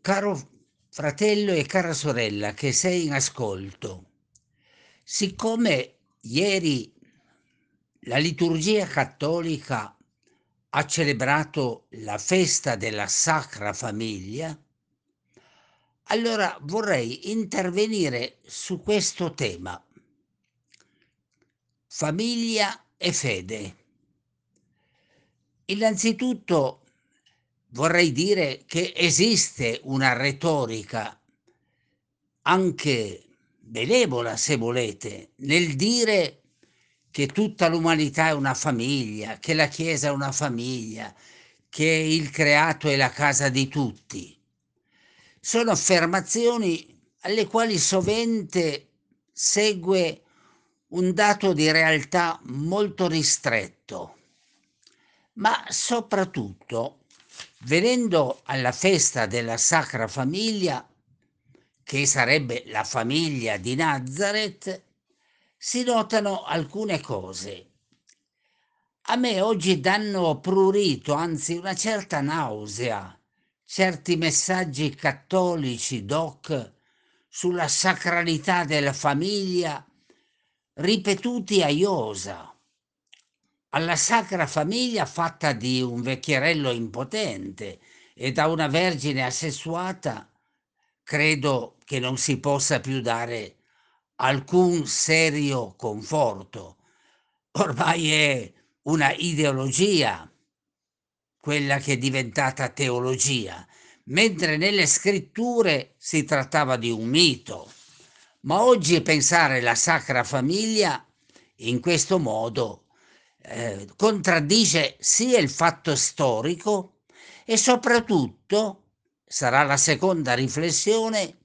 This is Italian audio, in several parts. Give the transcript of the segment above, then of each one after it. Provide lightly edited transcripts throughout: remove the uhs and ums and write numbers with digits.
Caro fratello e cara sorella che sei in ascolto, siccome ieri la liturgia cattolica ha celebrato la festa della Sacra Famiglia, allora vorrei intervenire su questo tema, famiglia e fede. Innanzitutto vorrei dire che esiste una retorica, anche benevola se volete, nel dire che tutta l'umanità è una famiglia, che la Chiesa è una famiglia, che il creato è la casa di tutti. Sono affermazioni alle quali sovente segue un dato di realtà molto ristretto, ma soprattutto, venendo alla festa della Sacra Famiglia, che sarebbe la famiglia di Nazareth, si notano alcune cose. A me oggi danno prurito, anzi una certa nausea, certi messaggi cattolici, doc, sulla sacralità della famiglia, ripetuti a iosa. Alla Sacra Famiglia fatta di un vecchierello impotente e da una vergine assessuata, credo che non si possa più dare alcun serio conforto. Ormai è una ideologia, quella che è diventata teologia, mentre nelle scritture si trattava di un mito. Ma oggi pensare la Sacra Famiglia in questo modo contraddice sia il fatto storico e soprattutto, sarà la seconda riflessione,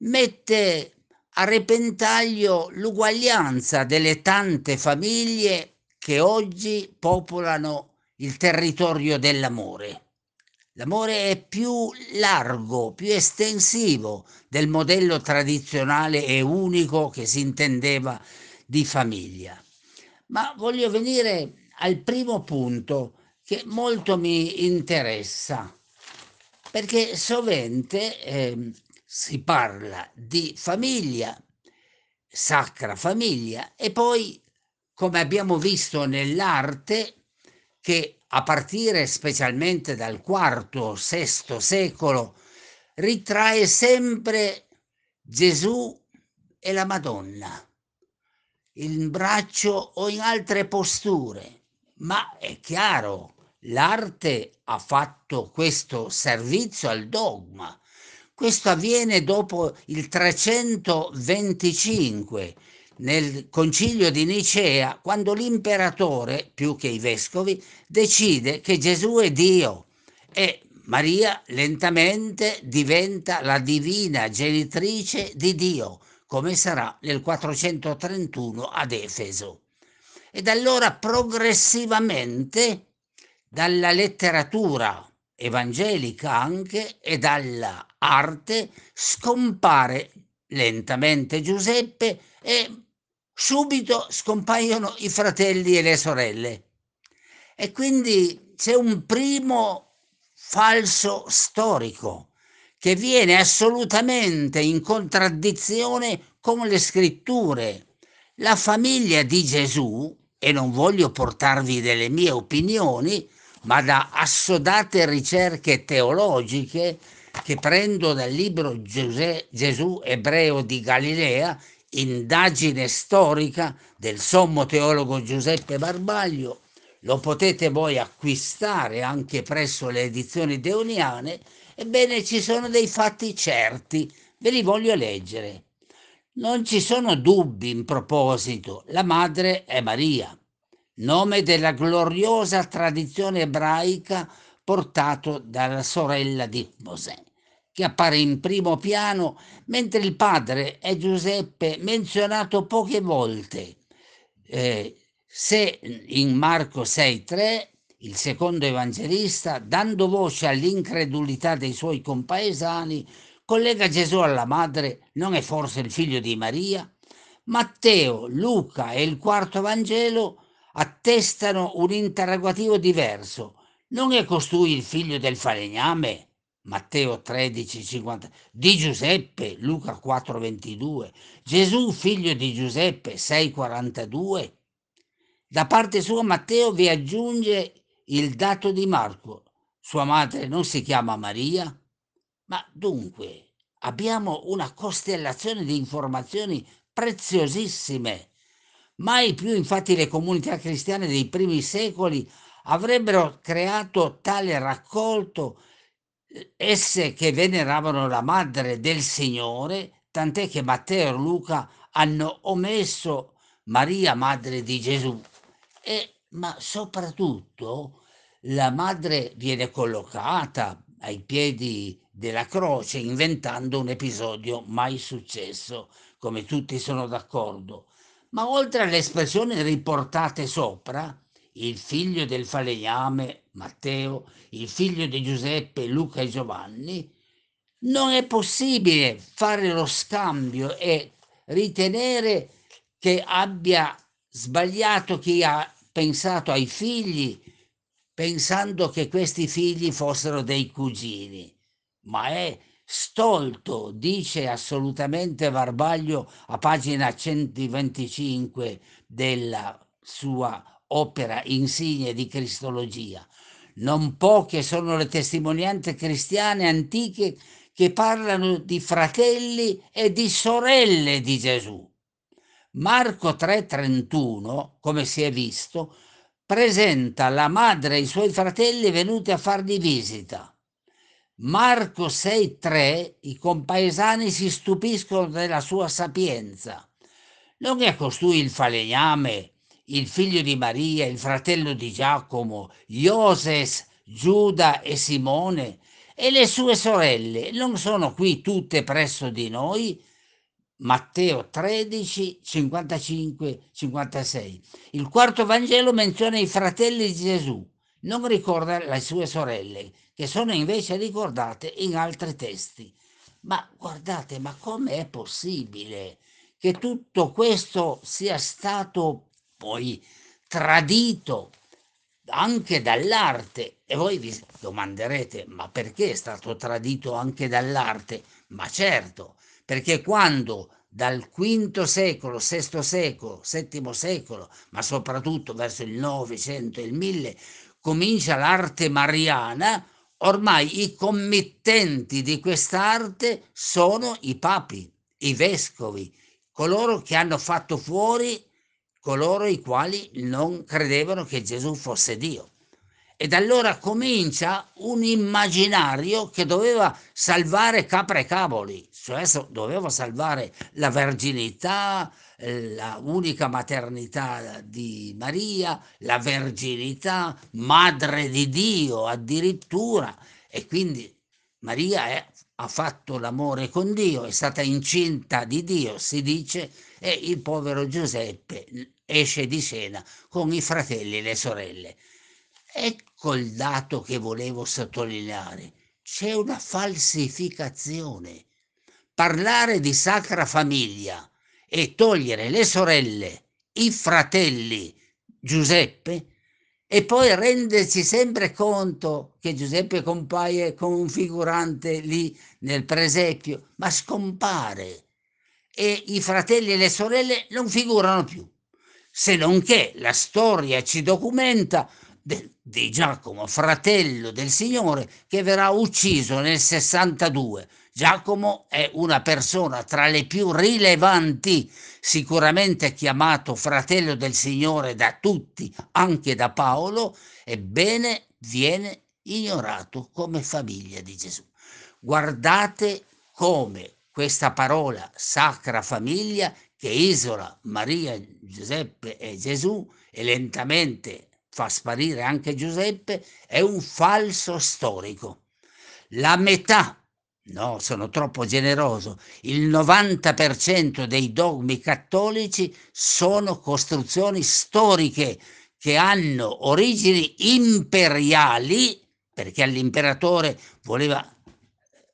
mette a repentaglio l'uguaglianza delle tante famiglie che oggi popolano il territorio dell'amore. L'amore è più largo, più estensivo del modello tradizionale e unico che si intendeva di famiglia. Ma voglio venire al primo punto che molto mi interessa, perché sovente si parla di famiglia, Sacra Famiglia, e poi, come abbiamo visto nell'arte, che a partire specialmente dal IV-VI secolo ritrae sempre Gesù e la Madonna in braccio o in altre posture, ma è chiaro, l'arte ha fatto questo servizio al dogma. Questo avviene dopo il 325, nel Concilio di Nicea, quando l'imperatore, più che i vescovi, decide che Gesù è Dio e Maria lentamente diventa la divina genitrice di Dio, come sarà nel 431 ad Efeso. Ed allora progressivamente dalla letteratura evangelica anche e dalla arte scompare lentamente Giuseppe e subito scompaiono i fratelli e le sorelle. E quindi c'è un primo falso storico che viene assolutamente in contraddizione con le scritture. La famiglia di Gesù, e non voglio portarvi delle mie opinioni, ma da assodate ricerche teologiche che prendo dal libro Gesù ebreo di Galilea, indagine storica del sommo teologo Giuseppe Barbaglio, lo potete voi acquistare anche presso le Edizioni Deoniane. Ebbene, ci sono dei fatti certi, ve li voglio leggere. Non ci sono dubbi in proposito, la madre è Maria, nome della gloriosa tradizione ebraica portato dalla sorella di Mosè, che appare in primo piano, mentre il padre è Giuseppe, menzionato poche volte, se in Marco 6,3, il secondo evangelista, dando voce all'incredulità dei suoi compaesani, collega Gesù alla madre, non è forse il figlio di Maria? Matteo, Luca e il quarto Vangelo attestano un interrogativo diverso. Non è costui il figlio del falegname? Matteo 13,50, di Giuseppe, Luca 4,22, Gesù figlio di Giuseppe 6,42. Da parte sua Matteo vi aggiunge il dato di Marco, sua madre non si chiama Maria? Ma dunque abbiamo una costellazione di informazioni preziosissime. Mai più infatti le comunità cristiane dei primi secoli avrebbero creato tale raccolto, esse che veneravano la madre del Signore, tant'è che Matteo e Luca hanno omesso Maria, madre di Gesù. Ma soprattutto la madre viene collocata ai piedi della croce, inventando un episodio mai successo, come tutti sono d'accordo. Ma oltre alle espressioni riportate sopra, il figlio del falegname, Matteo, il figlio di Giuseppe, Luca e Giovanni, non è possibile fare lo scambio e ritenere che abbia sbagliato chi ha pensato ai figli, pensando che questi figli fossero dei cugini. Ma è stolto, dice assolutamente Barbaglio a pagina 125 della sua opera insigne di cristologia. Non poche sono le testimonianze cristiane antiche che parlano di fratelli e di sorelle di Gesù. Marco 3,31, come si è visto, presenta la madre e i suoi fratelli venuti a fargli visita. Marco 6,3, i compaesani si stupiscono della sua sapienza. Non è costui il falegname, il figlio di Maria, il fratello di Giacomo, Ioses, Giuda e Simone, e le sue sorelle non sono qui tutte presso di noi? Matteo 13, 55, 56. Il quarto Vangelo menziona i fratelli di Gesù, non ricorda le sue sorelle, che sono invece ricordate in altri testi. Ma guardate, ma come è possibile che tutto questo sia stato poi tradito anche dall'arte? E voi vi domanderete, ma perché è stato tradito anche dall'arte? Ma certo, perché quando dal V secolo, VI secolo, VII secolo, ma soprattutto verso il 900 e il 1000, comincia l'arte mariana, ormai i committenti di quest'arte sono i papi, i vescovi, coloro che hanno fatto fuori coloro i quali non credevano che Gesù fosse Dio. Ed allora comincia un immaginario che doveva salvare capre e cavoli, cioè doveva salvare la verginità, la unica maternità di Maria, la verginità, madre di Dio addirittura. E quindi Maria ha fatto l'amore con Dio, è stata incinta di Dio, si dice, e il povero Giuseppe esce di scena con i fratelli e le sorelle. Ecco il dato che volevo sottolineare. C'è una falsificazione. Parlare di sacra famiglia e togliere le sorelle, i fratelli, Giuseppe, e poi rendersi sempre conto che Giuseppe compaia come un figurante lì nel presepio, ma scompare, e i fratelli e le sorelle non figurano più, se non che la storia ci documenta di Giacomo, fratello del Signore, che verrà ucciso nel 62. Giacomo è una persona tra le più rilevanti, sicuramente chiamato fratello del Signore da tutti, anche da Paolo, ebbene viene ignorato come famiglia di Gesù. Guardate come questa parola sacra famiglia, che isola Maria, Giuseppe e Gesù e lentamente fa sparire anche Giuseppe, è un falso storico. La metà, no, sono troppo generoso, il 90% dei dogmi cattolici sono costruzioni storiche che hanno origini imperiali, perché all'imperatore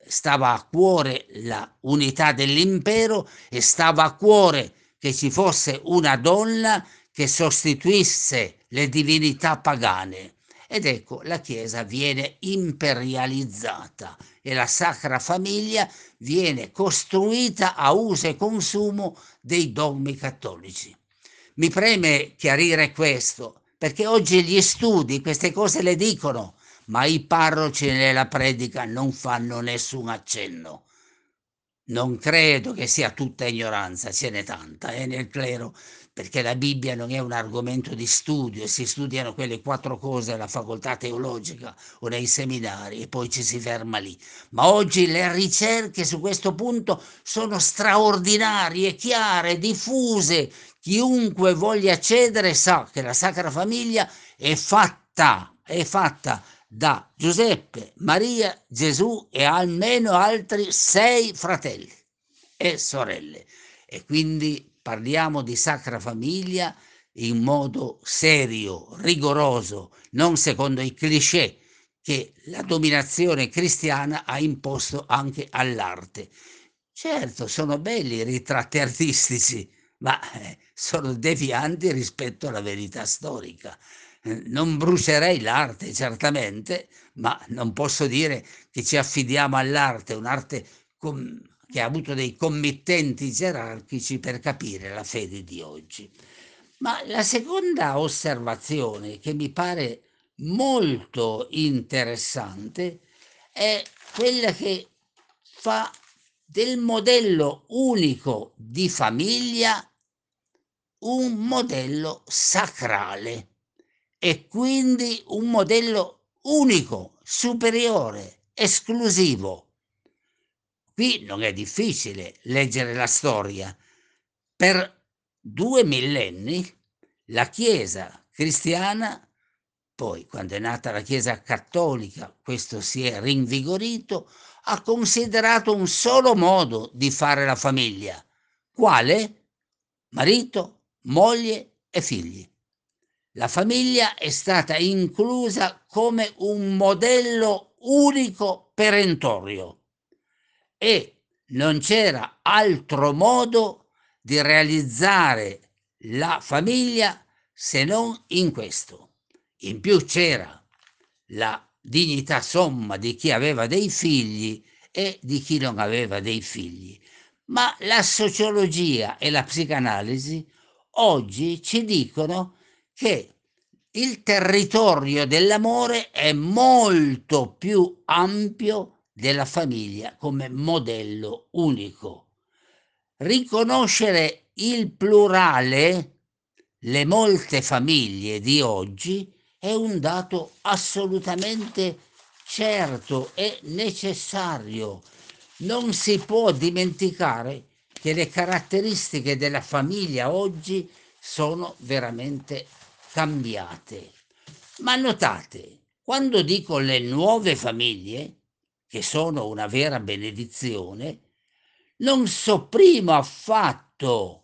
stava a cuore la unità dell'impero e stava a cuore che ci fosse una donna che sostituisse le divinità pagane. ed ecco la Chiesa viene imperializzata e la Sacra Famiglia viene costruita a uso e consumo dei dogmi cattolici. Mi preme chiarire questo, perché oggi gli studi queste cose le dicono, ma i parroci nella predica non fanno nessun accenno. Non credo che sia tutta ignoranza, ce n'è tanta nel clero, perché la Bibbia non è un argomento di studio, si studiano quelle quattro cose alla facoltà teologica o nei seminari e poi ci si ferma lì. Ma oggi le ricerche su questo punto sono straordinarie, chiare, diffuse. Chiunque voglia accedere sa che la Sacra Famiglia è fatta da Giuseppe, Maria, Gesù e almeno altri 6 fratelli e sorelle. E quindi parliamo di Sacra Famiglia in modo serio, rigoroso, non secondo i cliché che la dominazione cristiana ha imposto anche all'arte. Certo, sono belli i ritratti artistici, ma sono devianti rispetto alla verità storica. Non brucerei l'arte, certamente, ma non posso dire che ci affidiamo all'arte, un'arte che ha avuto dei committenti gerarchici per capire la fede di oggi. Ma la seconda osservazione che mi pare molto interessante è quella che fa del modello unico di famiglia un modello sacrale e quindi un modello unico, superiore, esclusivo. Qui non è difficile leggere la storia. Per 2 millenni la Chiesa cristiana, poi quando è nata la Chiesa cattolica, questo si è rinvigorito, ha considerato un solo modo di fare la famiglia. Quale? Marito, moglie e figli. La famiglia è stata inclusa come un modello unico perentorio e non c'era altro modo di realizzare la famiglia se non in questo. In più c'era la dignità somma di chi aveva dei figli e di chi non aveva dei figli. Ma la sociologia e la psicanalisi oggi ci dicono che il territorio dell'amore è molto più ampio della famiglia come modello unico. Riconoscere il plurale, le molte famiglie di oggi, è un dato assolutamente certo e necessario. Non si può dimenticare che le caratteristiche della famiglia oggi sono veramente cambiate. Ma notate, quando dico le nuove famiglie, che sono una vera benedizione, non sopprimo affatto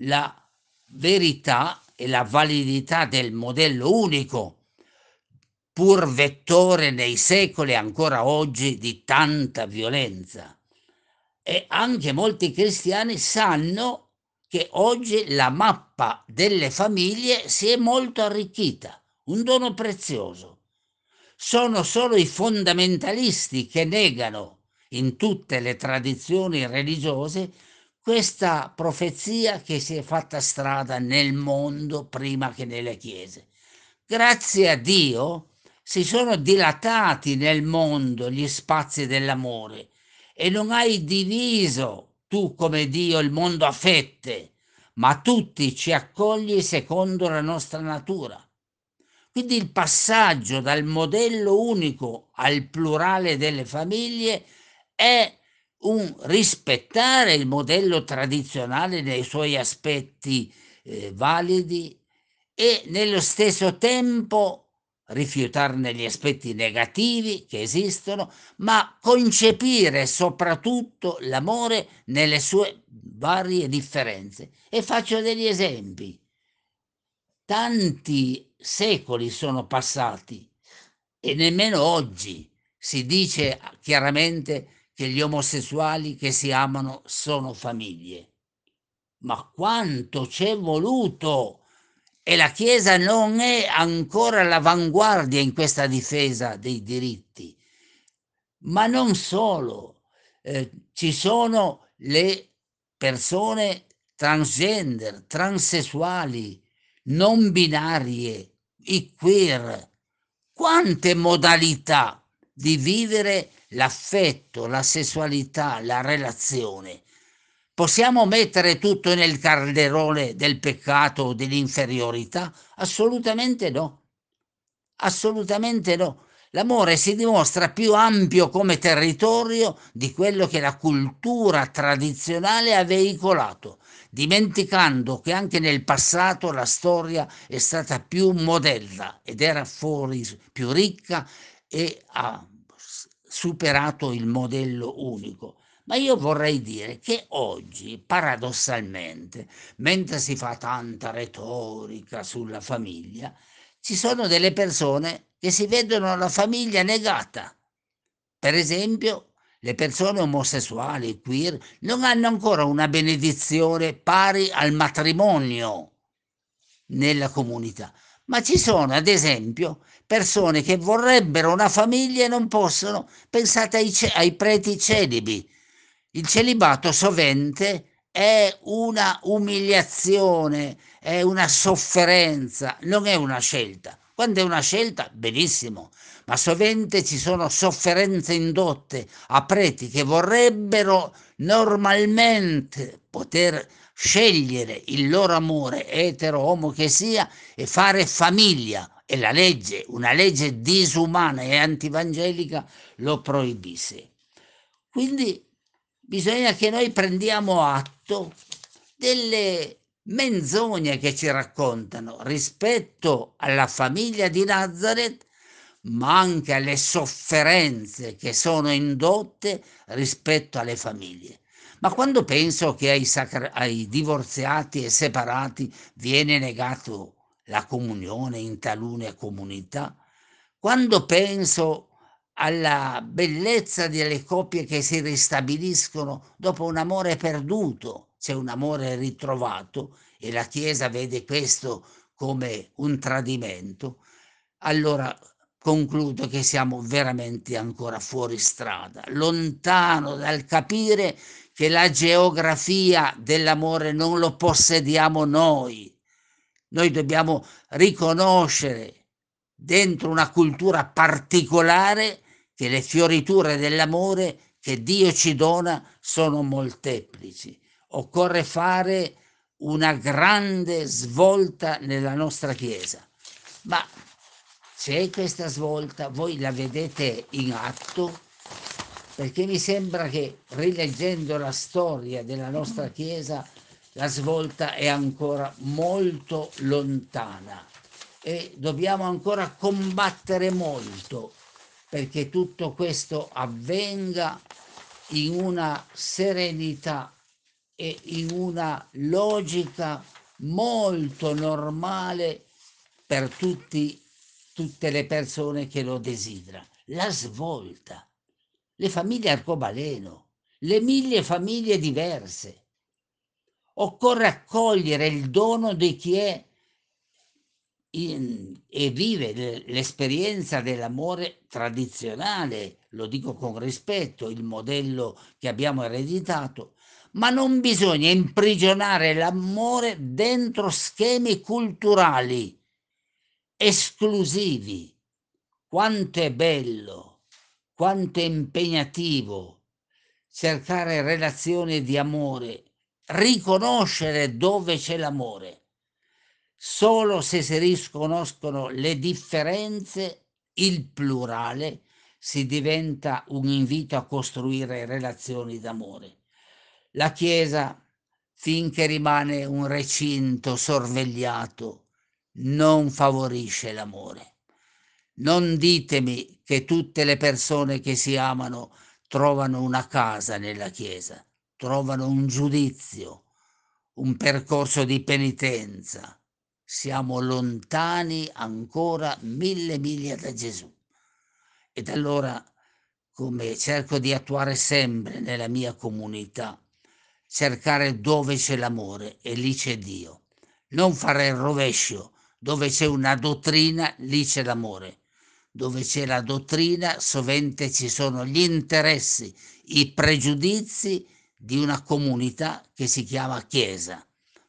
la verità e la validità del modello unico, pur vettore nei secoli ancora oggi di tanta violenza. E anche molti cristiani sanno che oggi la mappa delle famiglie si è molto arricchita, un dono prezioso. Sono solo i fondamentalisti che negano, in tutte le tradizioni religiose, questa profezia che si è fatta strada nel mondo prima che nelle chiese. Grazie a Dio si sono dilatati nel mondo gli spazi dell'amore e non hai diviso tu come Dio il mondo a fette, ma tutti ci accogli secondo la nostra natura. Quindi il passaggio dal modello unico al plurale delle famiglie è un rispettare il modello tradizionale nei suoi aspetti validi e nello stesso tempo rifiutarne gli aspetti negativi che esistono, ma concepire soprattutto l'amore nelle sue varie differenze. E faccio degli esempi. Tanti secoli sono passati e nemmeno oggi si dice chiaramente che gli omosessuali che si amano sono famiglie. Ma quanto c'è voluto e la Chiesa non è ancora all'avanguardia in questa difesa dei diritti. Ma non solo, ci sono le persone transgender, transessuali, non binarie, i queer. Quante modalità di vivere l'affetto, la sessualità, la relazione. Possiamo mettere tutto nel calderone del peccato o dell'inferiorità? Assolutamente no. Assolutamente no. L'amore si dimostra più ampio come territorio di quello che la cultura tradizionale ha veicolato, dimenticando che anche nel passato la storia è stata più modella ed era più ricca e ha superato il modello unico. Ma io vorrei dire che oggi, paradossalmente, mentre si fa tanta retorica sulla famiglia, ci sono delle persone che si vedono la famiglia negata. Per esempio, le persone omosessuali, queer, non hanno ancora una benedizione pari al matrimonio nella comunità. Ma ci sono, ad esempio, persone che vorrebbero una famiglia e non possono. Pensate ai preti celibi. Il celibato sovente è una umiliazione, è una sofferenza, non è una scelta. Quando è una scelta, benissimo, ma sovente ci sono sofferenze indotte a preti che vorrebbero normalmente poter scegliere il loro amore, etero, homo che sia, e fare famiglia. E la legge, una legge disumana e antivangelica, lo proibisse. Quindi bisogna che noi prendiamo atto delle menzogne che ci raccontano rispetto alla famiglia di Nazareth, ma anche alle sofferenze che sono indotte rispetto alle famiglie. Ma quando penso che ai divorziati e separati viene negato la comunione in talune comunità, quando penso alla bellezza delle coppie che si ristabiliscono dopo un amore perduto, c'è un amore ritrovato e la Chiesa vede questo come un tradimento, allora concludo che siamo veramente ancora fuori strada, lontano dal capire che la geografia dell'amore non lo possediamo noi. Noi dobbiamo riconoscere dentro una cultura particolare che le fioriture dell'amore che Dio ci dona sono molteplici. Occorre fare una grande svolta nella nostra Chiesa. Ma c'è questa svolta, voi la vedete in atto? Perché mi sembra che, rileggendo la storia della nostra Chiesa, la svolta è ancora molto lontana e dobbiamo ancora combattere molto perché tutto questo avvenga in una serenità e in una logica molto normale per tutte le persone che lo desiderano. La svolta, le famiglie arcobaleno, le mille famiglie diverse. Occorre accogliere il dono di chi è e vive l'esperienza dell'amore tradizionale, lo dico con rispetto, il modello che abbiamo ereditato, ma non bisogna imprigionare l'amore dentro schemi culturali esclusivi. Quanto è bello, quanto è impegnativo cercare relazioni di amore, riconoscere dove c'è l'amore. Solo se si riconoscono le differenze, il plurale, si diventa un invito a costruire relazioni d'amore. La Chiesa, finché rimane un recinto sorvegliato, non favorisce l'amore. Non ditemi che tutte le persone che si amano trovano una casa nella Chiesa, trovano un giudizio, un percorso di penitenza. Siamo lontani ancora mille miglia da Gesù. Ed allora, come cerco di attuare sempre nella mia comunità, cercare dove c'è l'amore e lì c'è Dio. Non fare il rovescio Dove c'è una dottrina, lì c'è l'amore. Dove c'è la dottrina, sovente ci sono gli interessi, i pregiudizi di una comunità che si chiama Chiesa.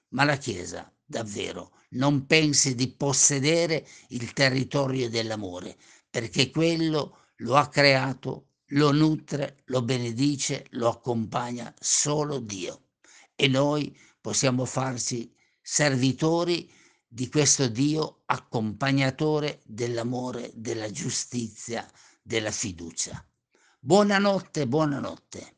Ma la Chiesa, davvero, non pensi di possedere il territorio dell'amore, perché quello lo ha creato, lo nutre, lo benedice, lo accompagna solo Dio. E noi possiamo farci servitori di questo Dio accompagnatore dell'amore, della giustizia, della fiducia. Buonanotte, buonanotte.